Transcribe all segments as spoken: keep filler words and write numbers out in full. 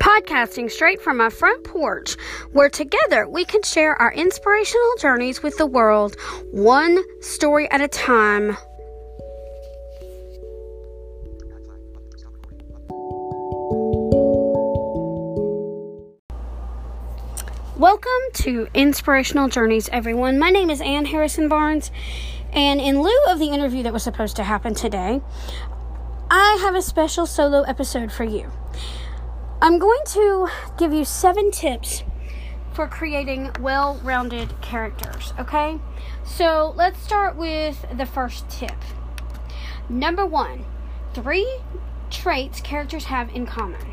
podcasting straight from my front porch, where together we can share our inspirational journeys with the world, one story at a time. Welcome to Inspirational Journeys, everyone. My name is Ann Harrison Barnes, and in lieu of the interview that was supposed to happen today, I have a special solo episode for you. I'm going to give you seven tips for creating well-rounded characters, okay? So let's start with the first tip. Number one, three traits characters have in common.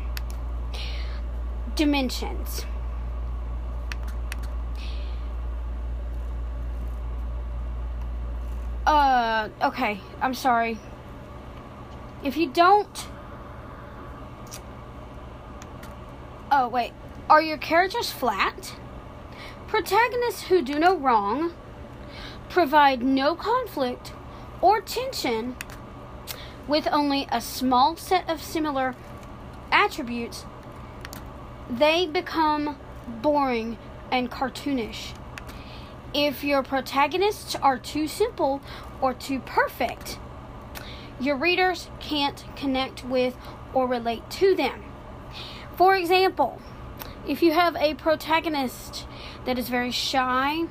Dimensions. Uh, okay, I'm sorry. If you don't... Oh, wait. Are your characters flat? Protagonists who do no wrong, provide no conflict or tension, with only a small set of similar attributes, they become boring and cartoonish. If your protagonists are too simple or too perfect, your readers can't connect with or relate to them. For example, if you have a protagonist that is very shy,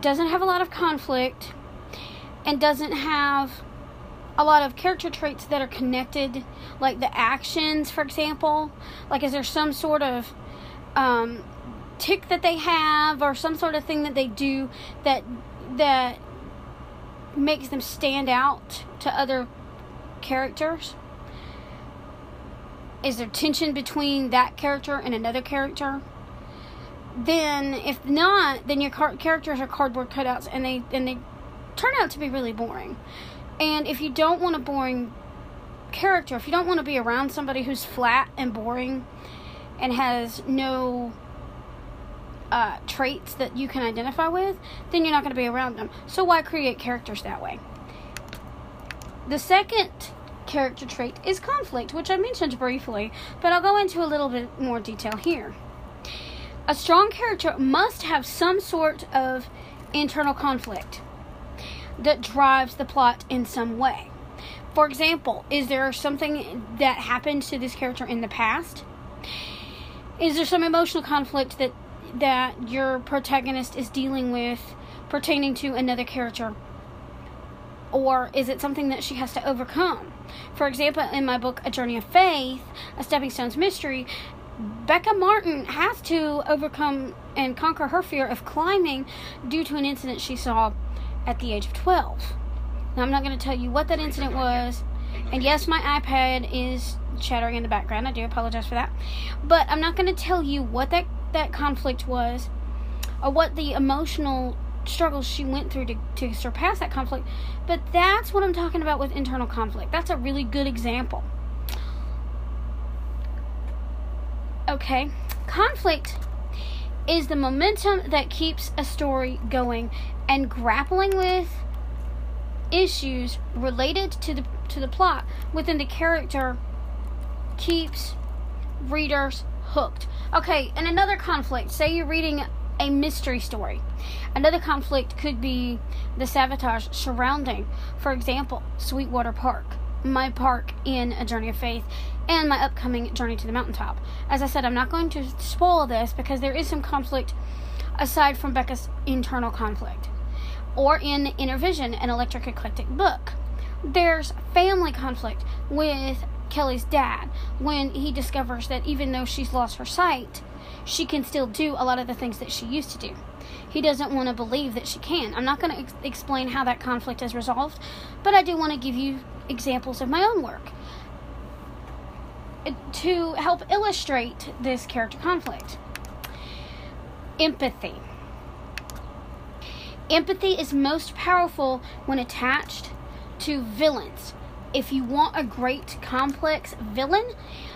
doesn't have a lot of conflict, and doesn't have a lot of character traits that are connected, like the actions, for example, like is there some sort of... Um, tick that they have, or some sort of thing that they do that that makes them stand out to other characters? Is there tension between that character and another character? Then if not, then your car- characters are cardboard cutouts, and they and they turn out to be really boring. And if you don't want a boring character, if you don't want to be around somebody who's flat and boring and has no Uh, traits that you can identify with, then you're not going to be around them. So why create characters that way? The second character trait is conflict, which I mentioned briefly, but I'll go into a little bit more detail here. A strong character must have some sort of internal conflict that drives the plot in some way. For example, is there something that happened to this character in the past? Is there some emotional conflict that that your protagonist is dealing with pertaining to another character? Or is it something that she has to overcome? For example, in my book, A Journey of Faith, A Stepping Stones Mystery, Becca Martin has to overcome and conquer her fear of climbing due to an incident she saw at the age of twelve. Now, I'm not going to tell you what that incident was. And yes, my iPad is chattering in the background. I do apologize for that. But I'm not going to tell you what that that conflict was, or what the emotional struggles she went through to, to surpass that conflict, but that's what I'm talking about with internal conflict. That's a really good example. Okay, conflict is the momentum that keeps a story going, and grappling with issues related to the to the plot within the character keeps readers hooked. Okay, and another conflict. Say you're reading a mystery story. Another conflict could be the sabotage surrounding, for example, Sweetwater Park, my park in A Journey of Faith, and my upcoming Journey to the Mountaintop. As I said, I'm not going to spoil this because there is some conflict aside from Becca's internal conflict. Or in Inner Vision, an Electric Eclectic Book, there's family conflict with Kelly's dad, when he discovers that even though she's lost her sight, she can still do a lot of the things that she used to do. He doesn't want to believe that she can. I'm not going to ex- explain how that conflict is resolved, but I do want to give you examples of my own work to help illustrate this character conflict. Empathy. Empathy is most powerful when attached to villains. If you want a great, complex villain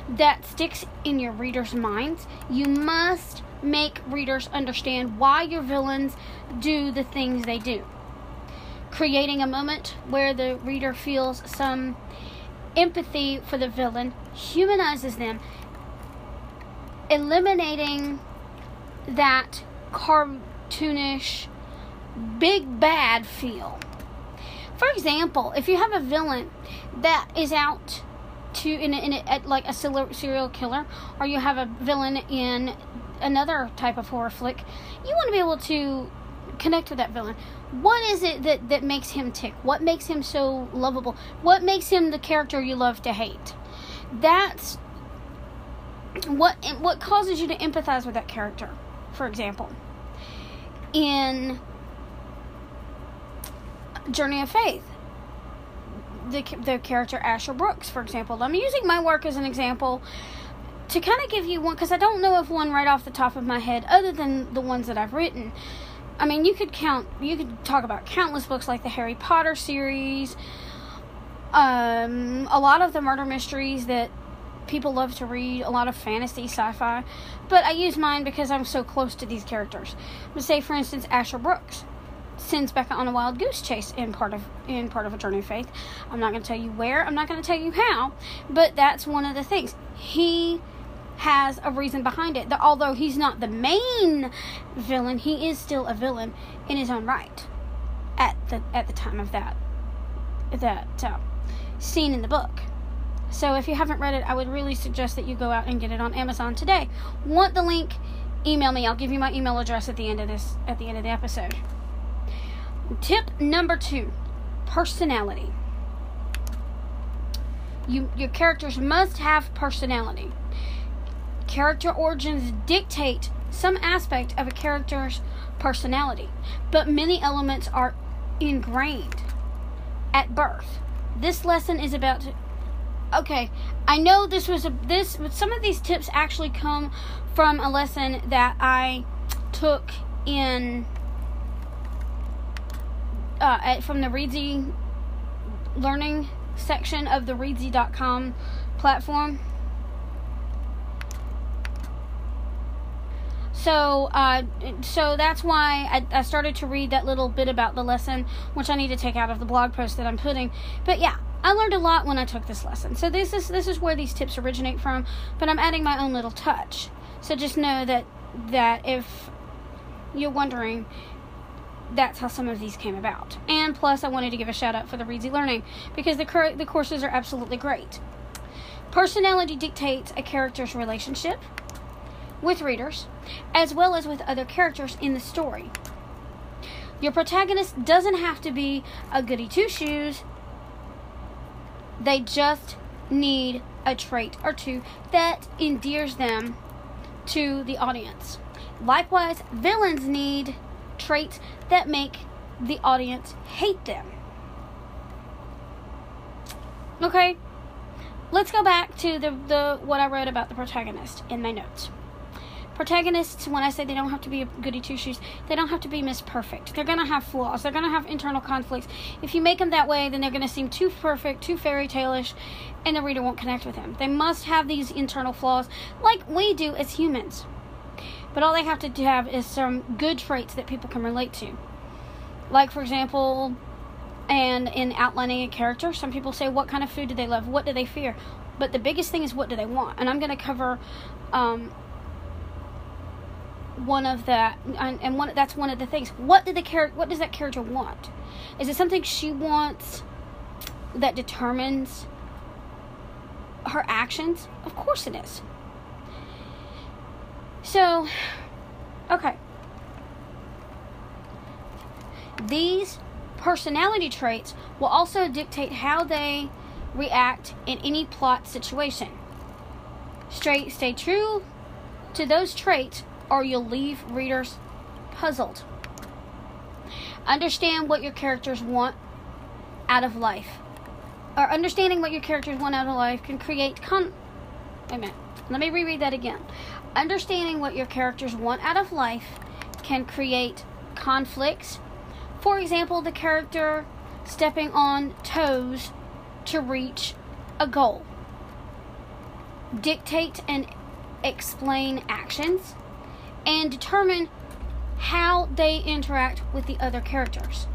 that sticks in your readers' minds, you must make readers understand why your villains do the things they do. Creating a moment where the reader feels some empathy for the villain humanizes them eliminating that cartoonish big bad feel. For example, if you have a villain that is out to in, a, in a, like a serial killer, or you have a villain in another type of horror flick, you want to be able to connect with that villain. What is it that, that makes him tick? What makes him so lovable? What makes him the character you love to hate? That's what what causes you to empathize with that character, for example. In Journey of Faith, the the character Asher Brooks, for example. I'm using my work as an example to kind of give you one, because I don't know of one right off the top of my head other than the ones that I've written. I mean, you could count, you could talk about countless books like the Harry Potter series, um, a lot of the murder mysteries that people love to read, a lot of fantasy, sci-fi, but I use mine because I'm so close to these characters. But say, for instance, Asher Brooks sends Becca on a wild goose chase in part of in part of A Journey of Faith. I'm not going to tell you where, I'm not going to tell you how, but that's one of the things. He has a reason behind it. That although he's not the main villain, he is still a villain in his own right. At the at the time of that that uh, scene in the book. So if you haven't read it, I would really suggest that you go out and get it on Amazon today. Want the link? Email me. I'll give you my email address at the end of this at the end of the episode. Tip number two: personality. You your characters must have personality. Character origins dictate some aspect of a character's personality, but many elements are ingrained at birth. This lesson is about to, okay, I know this was a, this, but some of these tips actually come from a lesson that I took in, uh, at, from the Reedsy learning section of the Reedsy dot com platform. So, uh, so that's why I, I started to read that little bit about the lesson, which I need to take out of the blog post that I'm putting. But yeah, I learned a lot when I took this lesson. So this is this is where these tips originate from. But I'm adding my own little touch. So just know that that if you're wondering, that's how some of these came about. And plus, I wanted to give a shout out for the Reedsy Learning because the cur- the courses are absolutely great. Personality dictates a character's relationship with readers, as well as with other characters in the story. Your protagonist doesn't have to be a goody two-shoes. They just need a trait or two that endears them to the audience. Likewise, villains need traits that make the audience hate them. Okay, let's go back to the, the what I wrote about the protagonist in my notes. Protagonists, when I say they don't have to be a goody two-shoes, they don't have to be Miss Perfect. They're going to have flaws. They're going to have internal conflicts. If you make them that way, then they're going to seem too perfect, too fairy tale-ish, and the reader won't connect with them. They must have these internal flaws like we do as humans. But all they have to have is some good traits that people can relate to. Like, for example, and in outlining a character, some people say, what kind of food do they love? What do they fear? But the biggest thing is, what do they want? And I'm going to cover... Um, one of that and, and one that's one of the things. What did the character what does that character want? Is it something she wants that determines her actions? Of course it is. So, okay. These personality traits will also dictate how they react in any plot situation. Straight stay true to those traits, or you'll leave readers puzzled. Understand what your characters want out of life. Or understanding what your characters want out of life can create con... Wait a minute. Let me reread that again. Understanding what your characters want out of life can create conflicts. For example, the character stepping on toes to reach a goal. Dictate and explain actions, and determine how they interact with the other characters.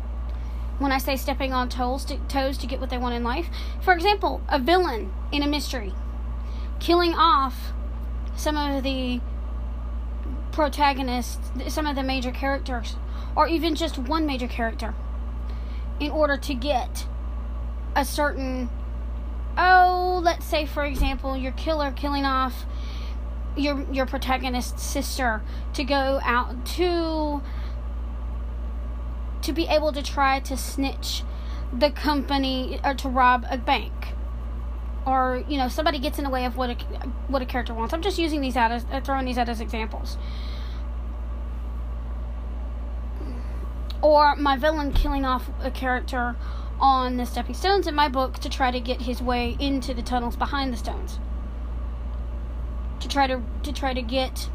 When I say stepping on toes to, toes to get what they want in life, for example, a villain in a mystery, killing off some of the protagonists, some of the major characters, or even just one major character, in order to get a certain, oh, let's say, for example, your killer killing off your your protagonist's sister to go out to, to be able to try to snitch the company or to rob a bank. Or, you know, somebody gets in the way of what a, what a character wants. I'm just using these out as, throwing these out as examples. Or my villain killing off a character on the Stepping Stones in my book to try to get his way into the tunnels behind the stones. To try to, to try to get...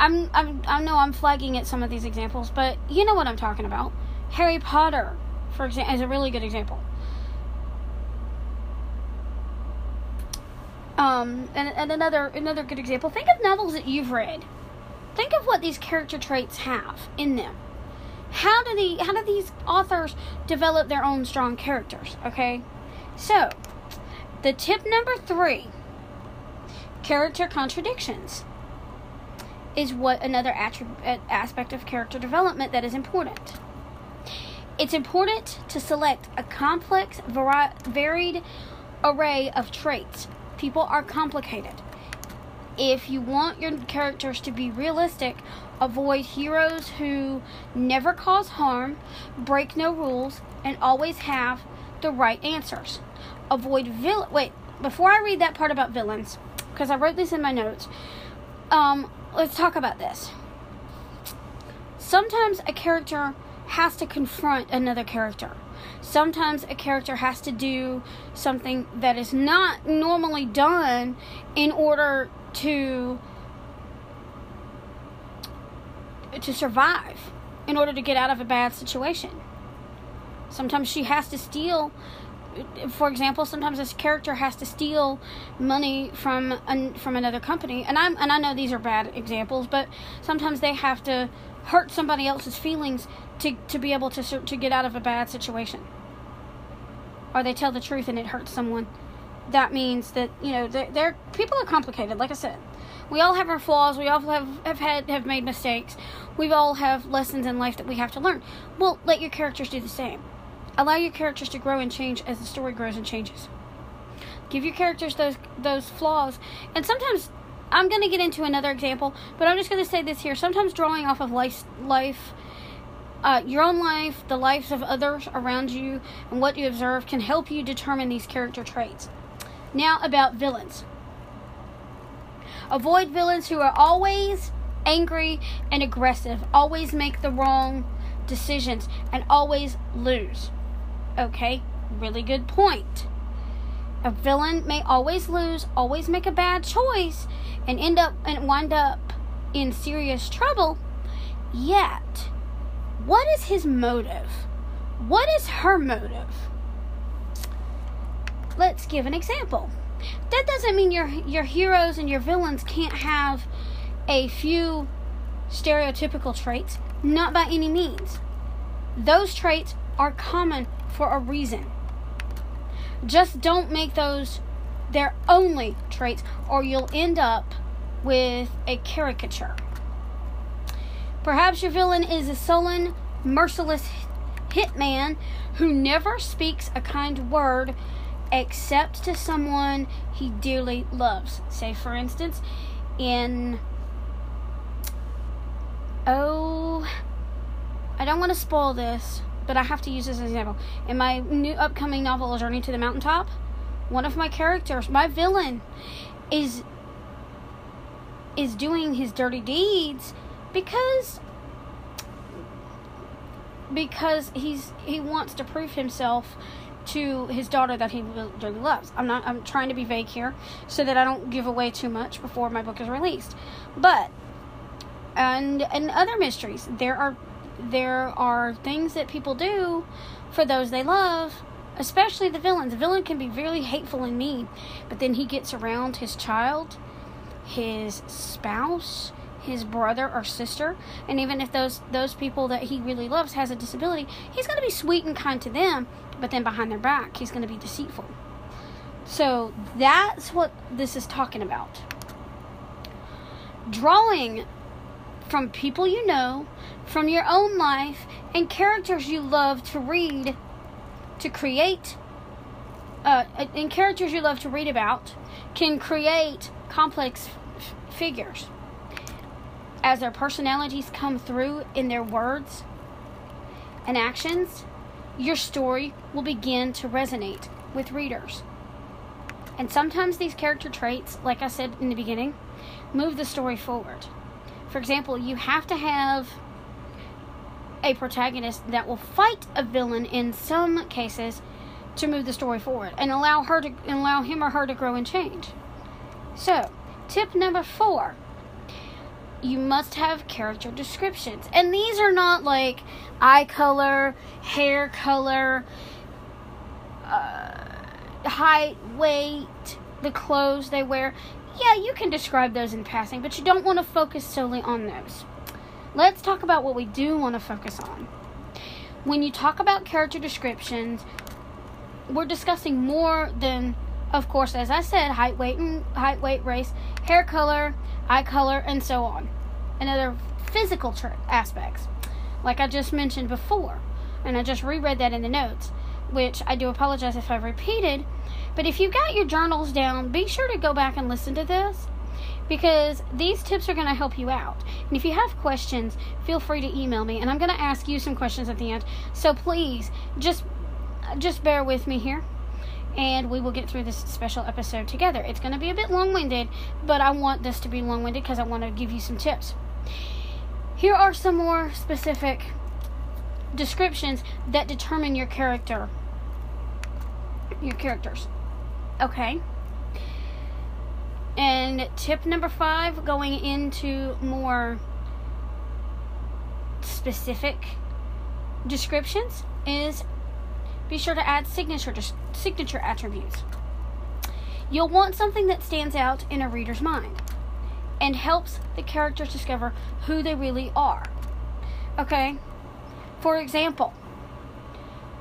I'm, I'm, I know I'm flagging at some of these examples, but you know what I'm talking about. Harry Potter, for example, is a really good example. Um, and, and another another good example, think of novels that you've read. Think of what these character traits have in them. How do the how do these authors develop their own strong characters? Okay, so the tip number three, character contradictions, is what another attrib- aspect of character development that is important. It's important to select a complex, vari- varied array of traits. People are complicated. If you want your characters to be realistic, avoid heroes who never cause harm, break no rules, and always have the right answers. Avoid villain. Wait, before I read that part about villains, because I wrote this in my notes, um, let's talk about this. Sometimes a character has to confront another character. Sometimes a character has to do something that is not normally done in order to to survive, in order to get out of a bad situation. Sometimes she has to steal, for example, sometimes this character has to steal money from an, from another company. And I'm and I know these are bad examples, but sometimes they have to hurt somebody else's feelings to, to be able to to get out of a bad situation. Or they tell the truth and it hurts someone. That means that, you know, they're, they're people are complicated. Like I said, we all have our flaws. We all have have had have made mistakes. We all have lessons in life that we have to learn. Well, let your characters do the same. Allow your characters to grow and change as the story grows and changes. Give your characters those those flaws. And sometimes, I'm going to get into another example, but I'm just going to say this here. Sometimes drawing off of life, life uh, your own life, the lives of others around you, and what you observe can help you determine these character traits. Now about villains. Avoid villains who are always angry and aggressive, always make the wrong decisions, and always lose. Okay, really good point. A villain may always lose, always make a bad choice, and end up and wind up in serious trouble. Yet, what is his motive? What is her motive? Let's give an example. That doesn't mean your your heroes and your villains can't have a few stereotypical traits. Not by any means. Those traits are common for a reason. Just don't make those their only traits, or you'll end up with a caricature. Perhaps your villain is a sullen, merciless hitman who never speaks a kind word except to someone he dearly loves. Say, for instance, in... Oh, I don't want to spoil this, but I have to use this as an example. In my new upcoming novel, A Journey to the Mountaintop, one of my characters, my villain, is is doing his dirty deeds because because he's he wants to prove himself to his daughter that he really loves. I'm not. I'm trying to be vague here so that I don't give away too much before my book is released. But and and other mysteries, there are. There are things that people do for those they love, especially the villains. The villain can be really hateful and mean, but then he gets around his child, his spouse, his brother or sister, and even if those those people that he really loves has a disability, he's going to be sweet and kind to them, but then behind their back, he's going to be deceitful. So that's what this is talking about. Drawing from people you know, from your own life, and characters you love to read, to create, uh, and characters you love to read about can create complex f- figures. As their personalities come through in their words and actions, your story will begin to resonate with readers. And sometimes these character traits, like I said in the beginning, move the story forward. For example, you have to have a protagonist that will fight a villain in some cases to move the story forward and allow her to allow him or her to grow and change. So, tip number four, you must have character descriptions. And these are not like eye color, hair color, uh, height, weight, the clothes they wear. Yeah, you can describe those in passing, but you don't want to focus solely on those. Let's talk about what we do want to focus on. When you talk about character descriptions, we're discussing more than, of course, as I said, height, weight, and height, weight, race, hair color, eye color, and so on, and other physical tra- aspects, like I just mentioned before, and I just reread that in the notes, which I do apologize if I repeated. But if you got your journals down, be sure to go back and listen to this, because these tips are going to help you out. And if you have questions, feel free to email me, and I'm going to ask you some questions at the end. So please, just just bear with me here, and we will get through this special episode together. It's going to be a bit long-winded, but I want this to be long-winded because I want to give you some tips. Here are some more specific descriptions that determine your character, your characters. Okay. And tip number five, going into more specific descriptions, is be sure to add signature signature attributes. You'll want something that stands out in a reader's mind and helps the characters discover who they really are. Okay? For example,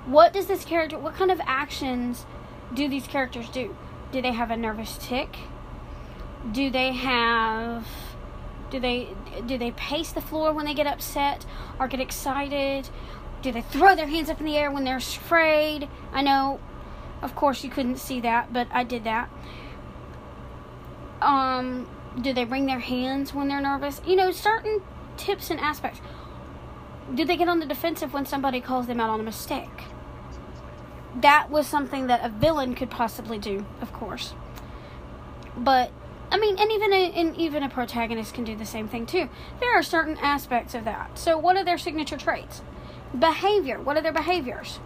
what does this character, what kind of actions do these characters do? Do they have a nervous tick? Do they have, do they, do they pace the floor when they get upset or get excited? Do they throw their hands up in the air when they're afraid? I know, of course, you couldn't see that, but I did that. Um, do they wring their hands when they're nervous? You know, certain tips and aspects. Do they get on the defensive when somebody calls them out on a mistake? That was something that a villain could possibly do, of course. But, I mean, and even a, and even a protagonist can do the same thing, too. There are certain aspects of that. So, what are their signature traits? Behavior. What are their behaviors?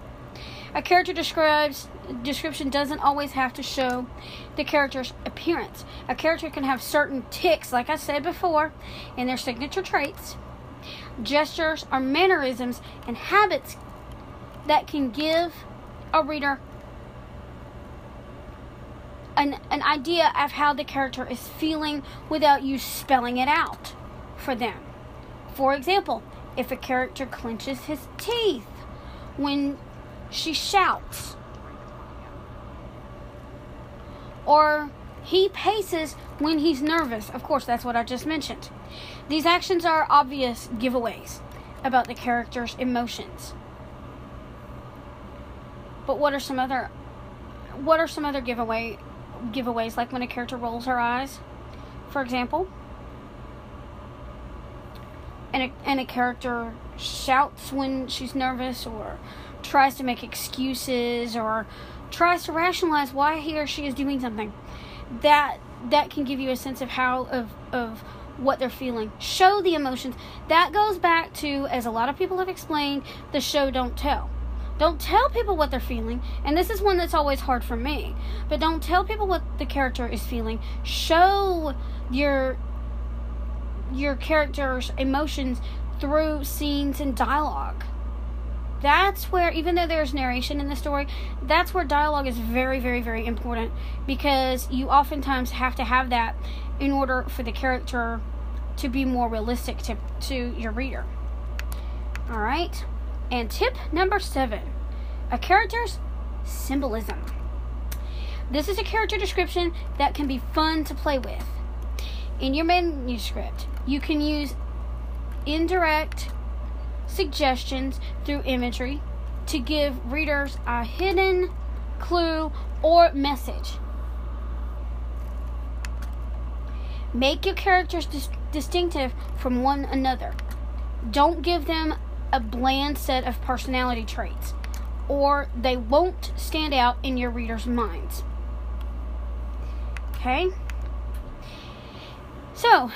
A character describes description doesn't always have to show the character's appearance. A character can have certain tics, like I said before, in their signature traits. Gestures are mannerisms and habits that can give a reader an an idea of how the character is feeling without you spelling it out for them. For example, if a character clenches his teeth when she shouts, or he paces when he's nervous. Of course, that's what I just mentioned. These actions are obvious giveaways about the character's emotions. But what are some other what are some other giveaway giveaways, like when a character rolls her eyes, for example? And a, and a character shouts when she's nervous, or tries to make excuses, or tries to rationalize why he or she is doing something. That that can give you a sense of how of of what they're feeling. Show the emotions. That goes back to, as a lot of people have explained, the show, don't tell. Don't tell people what they're feeling. And this is one that's always hard for me. But don't tell people what the character is feeling. Show your your character's emotions through scenes and dialogue. That's where, even though there's narration in the story, that's where dialogue is very, very, very important, because you oftentimes have to have that in order for the character to be more realistic to, to your reader. All right. And tip number seven, a character's symbolism. This is a character description that can be fun to play with. In your manuscript, you can use indirect suggestions through imagery to give readers a hidden clue or message. Make your characters dis- distinctive from one another. Don't give them a bland set of personality traits, or they won't stand out in your readers' minds. Okay? So,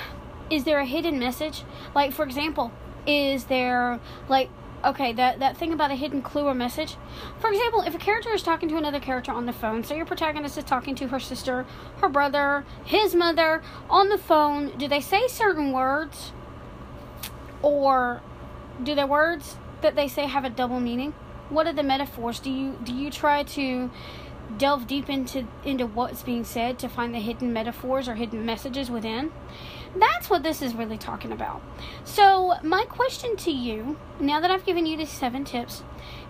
is there a hidden message? Like, for example, is there, like, okay, that, that thing about a hidden clue or message. For example, if a character is talking to another character on the phone, so your protagonist is talking to her sister, her brother, his mother, on the phone, do they say certain words? Or do the words that they say have a double meaning? What are the metaphors? Do you do you try to delve deep into, into what's being said to find the hidden metaphors or hidden messages within? That's what this is really talking about. So my question to you, now that I've given you these seven tips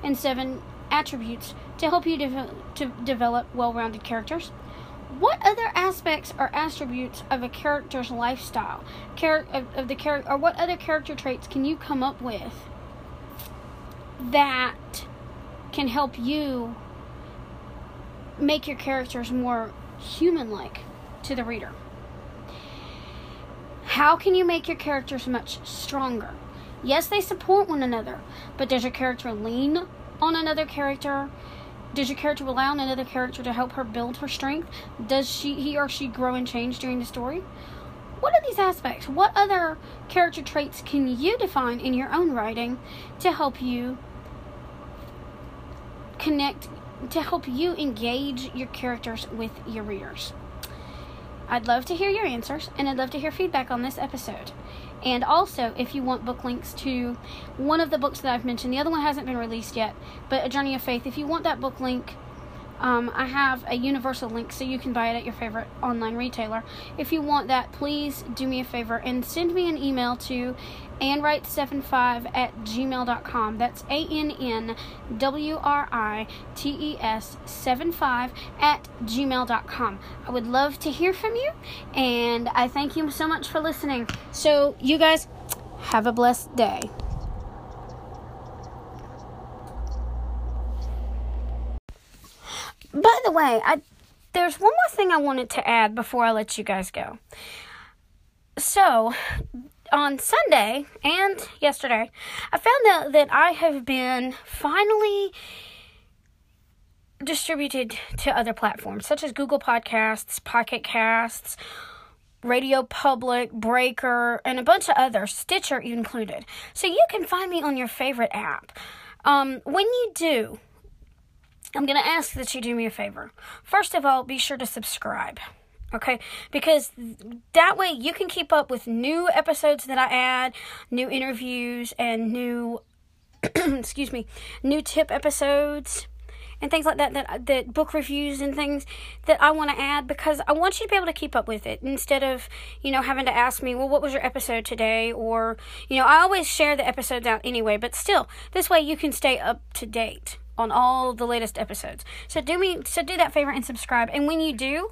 and seven attributes to help you de- to develop well-rounded characters, what other aspects or attributes of a character's lifestyle, char- of, of the char- or what other character traits can you come up with that can help you make your characters more human-like to the reader? How can you make your characters much stronger? Yes, they support one another, but does your character lean on another character? Does your character rely on another character to help her build her strength? Does she, he or she grow and change during the story? What are these aspects? What other character traits can you define in your own writing to help you connect, to help you engage your characters with your readers? I'd love to hear your answers, and I'd love to hear feedback on this episode. And also, if you want book links to one of the books that I've mentioned, the other one hasn't been released yet, but A Journey of Faith, if you want that book link, um, I have a universal link, so you can buy it at your favorite online retailer. If you want that, please do me a favor and send me an email to annwrites seventy-five at gmail dot com. That's A N N W R I T E S seventy-five at gmail dot com. I would love to hear from you, and I thank you so much for listening. So, you guys, have a blessed day. By the way, I, there's one more thing I wanted to add before I let you guys go. So, on Sunday and yesterday, I found out that I have been finally distributed to other platforms, such as Google Podcasts, Pocket Casts, Radio Public, Breaker, and a bunch of others, Stitcher included. So you can find me on your favorite app. Um, when you do, I'm going to ask that you do me a favor. First of all, be sure to subscribe. Okay, because that way you can keep up with new episodes that I add, new interviews, and new, excuse me, new tip episodes, and things like that, that, that book reviews and things that I want to add, because I want you to be able to keep up with it instead of, you know, having to ask me, well, what was your episode today? Or, you know, I always share the episodes out anyway, but still, this way you can stay up to date on all the latest episodes. So do me, so do that favor and subscribe, and when you do,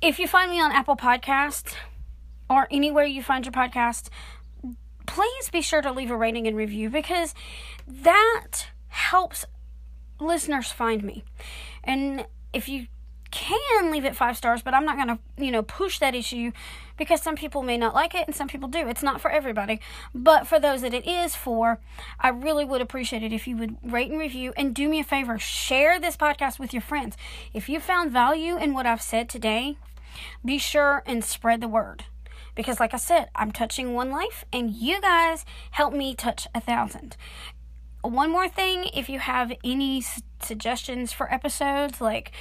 if you find me on Apple Podcasts or anywhere you find your podcast, please be sure to leave a rating and review, because that helps listeners find me. And if you can, leave it five stars, but I'm not going to, you know, push that issue, because some people may not like it and some people do. It's not for everybody, but for those that it is for, I really would appreciate it if you would rate and review, and do me a favor, share this podcast with your friends. If you found value in what I've said today, be sure and spread the word, because like I said, I'm touching one life, and you guys help me touch a thousand. One more thing, if you have any s- suggestions for episodes, like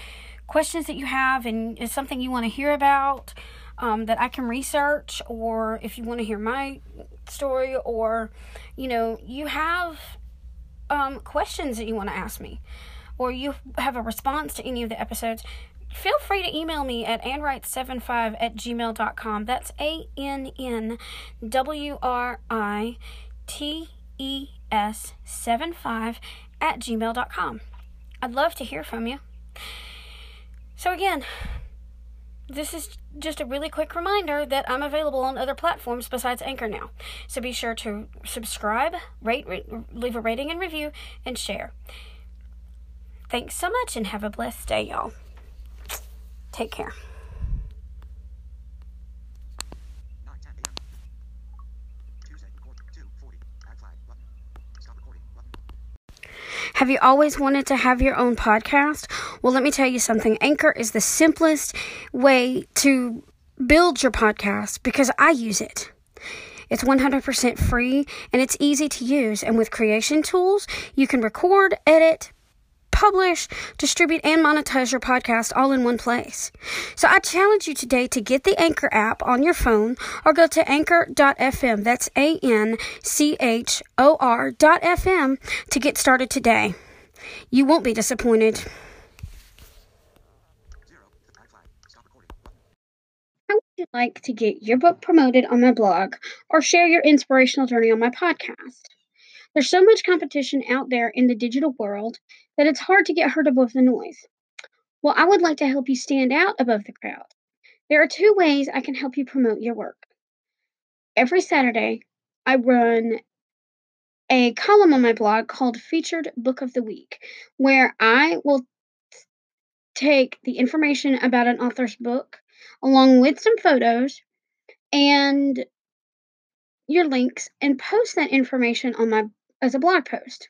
questions that you have, and is something you want to hear about, um, that I can research, or if you want to hear my story, or, you know, you have um, questions that you want to ask me, or you have a response to any of the episodes, feel free to email me at annwrites seventy-five at gmail dot com. That's A N N W R I T E S seventy-five at gmail dot com. I'd love to hear from you. So again, this is just a really quick reminder that I'm available on other platforms besides Anchor now. So be sure to subscribe, rate, re- leave a rating and review, and share. Thanks so much and have a blessed day, y'all. Take care. Have you always wanted to have your own podcast? Well, let me tell you something. Anchor is the simplest way to build your podcast because I use it. It's one hundred percent free and it's easy to use. And with creation tools, you can record, edit, publish, distribute, and monetize your podcast all in one place. So I challenge you today to get the Anchor app on your phone or go to anchor dot f m. That's A N C H O R dot F M to get started today. You won't be disappointed. How would you like to get your book promoted on my blog or share your inspirational journey on my podcast? There's so much competition out there in the digital world that it's hard to get heard above the noise. Well, I would like to help you stand out above the crowd. There are two ways I can help you promote your work. Every Saturday, I run a column on my blog called Featured Book of the Week, where I will take the information about an author's book along with some photos and your links and post that information on my as a blog post.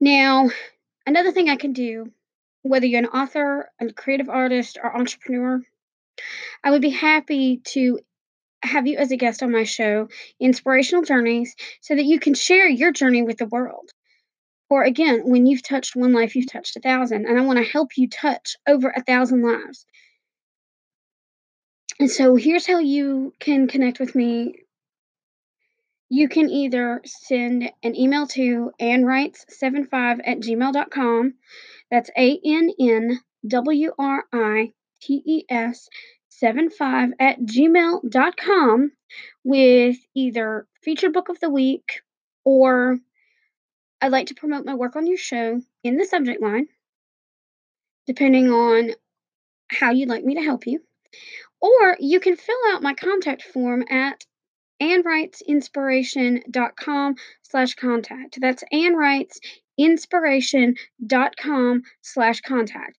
Now, another thing I can do, whether you're an author, a creative artist, or entrepreneur, I would be happy to have you as a guest on my show, Inspirational Journeys, so that you can share your journey with the world. Or again, when you've touched one life, you've touched a thousand, and I want to help you touch over a thousand lives. And so here's how you can connect with me. You can either send an email to annwrites seventy-five at gmail dot com. That's A N N W R I T E S seventy-five at gmail dot com with either featured book of the week or I'd like to promote my work on your show in the subject line, depending on how you'd like me to help you. Or you can fill out my contact form at annwritesinspiration.com slash contact. That's annwritesinspiration.com slash contact.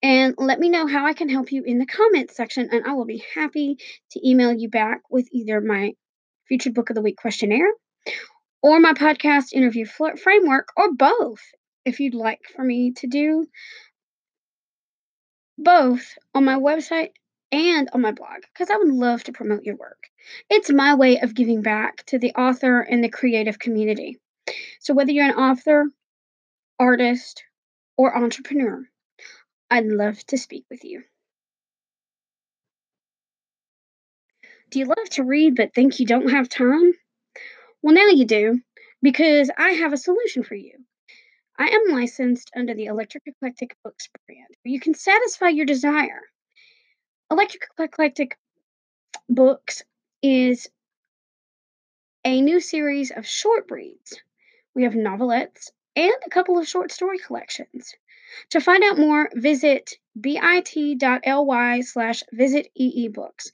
And let me know how I can help you in the comments section, and I will be happy to email you back with either my featured book of the week questionnaire or my podcast interview framework or both if you'd like for me to do both on my website and on my blog, because I would love to promote your work. It's my way of giving back to the author and the creative community. So whether you're an author, artist, or entrepreneur, I'd love to speak with you. Do you love to read but think you don't have time? Well, now you do, because I have a solution for you. I am licensed under the Electric Eclectic Books brand, where you can satisfy your desire. Electric Eclectic Books is a new series of short reads. We have novelettes and a couple of short story collections. To find out more, visit bit.ly slash visit eebooks.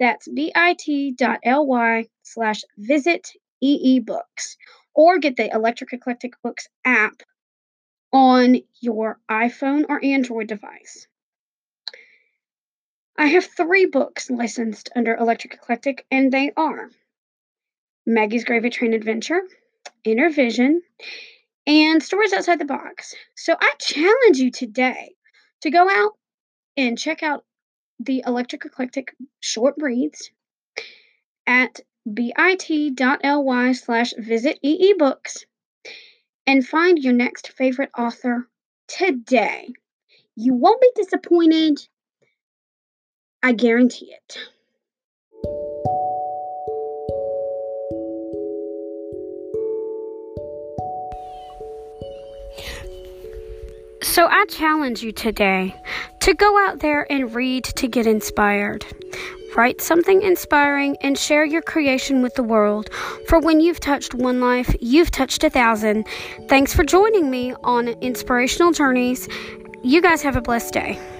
That's bit.ly slash visit eebooks. Or get the Electric Eclectic Books app on your iPhone or Android device. I have three books licensed under Electric Eclectic, and they are Maggie's Gravy Train Adventure, Inner Vision, and Stories Outside the Box. So I challenge you today to go out and check out the Electric Eclectic short reads at bit.ly slash visit eebooks and find your next favorite author today. You won't be disappointed. I guarantee it. So I challenge you today to go out there and read to get inspired. Write something inspiring and share your creation with the world. For when you've touched one life, you've touched a thousand. Thanks for joining me on Inspirational Journeys. You guys have a blessed day.